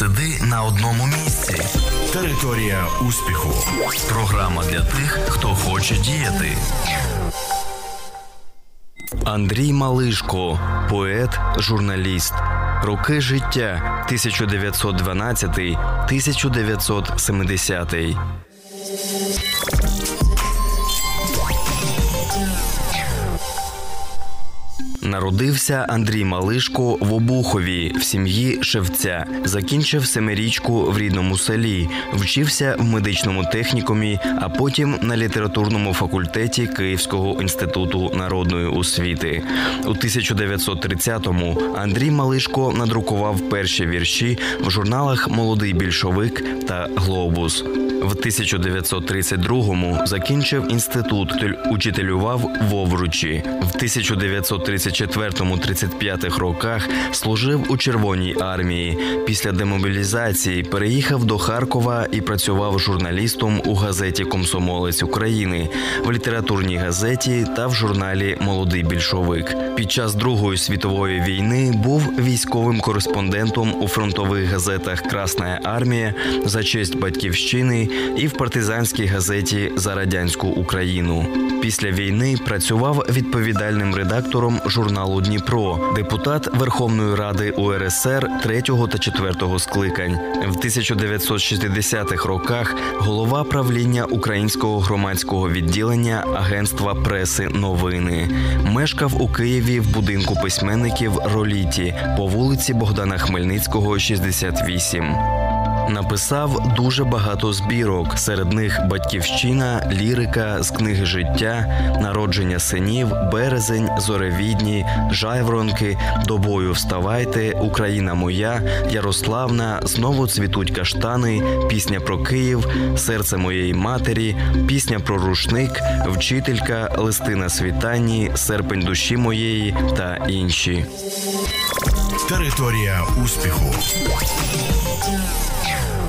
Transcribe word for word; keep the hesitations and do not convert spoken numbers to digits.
Сиди на одному місці. Територія успіху. Програма для тих, хто хоче діяти. Андрій Малишко. Поет, журналіст. Роки життя тисяча дев'ятсот дванадцятий - тисяча дев'ятсот сімдесятий. Народився Андрій Малишко в Обухові, в сім'ї шевця. Закінчив семирічку в рідному селі, вчився в медичному технікумі, а потім на літературному факультеті Київського інституту народної освіти. У тисяча дев'ятсот тридцятому Андрій Малишко надрукував перші вірші в журналах «Молодий більшовик» та «Глобус». В тисяча дев'ятсот тридцять другому закінчив інститут, учителював в Овручі. В тисяча дев'ятсот тридцять четвертому - тридцять п'ятому роках служив у Червоній армії. Після демобілізації переїхав до Харкова і працював журналістом у газеті «Комсомолець України», в літературній газеті та в журналі «Молодий більшовик». Під час Другої світової війни був військовим кореспондентом у фронтових газетах «Красна армія», «За честь батьківщини» і в партизанській газеті «За радянську Україну». Після війни працював відповідальним редактором журналу «Дніпро», депутат Верховної Ради УРСР третього та четвертого скликань. В тисяча дев'ятсот шістдесятих роках голова правління Українського громадського відділення агентства преси «Новини». Мешкав у Києві в будинку письменників «Роліті» по вулиці Богдана Хмельницького, шістдесят вісім. Написав дуже багато збірок, серед них «Батьківщина», «Лірика», з книги «Життя», «Народження синів», «Березень», «Зоревідні», «Жайворонки», «До бою вставайте», «Україна моя», «Ярославна», «Знову цвітуть каштани», «Пісня про Київ», «Серце моєї матері», «Пісня про рушник», «Вчителька», «Листи на світанні», «Серпень душі моєї» та інші. Територія успіху. Yeah.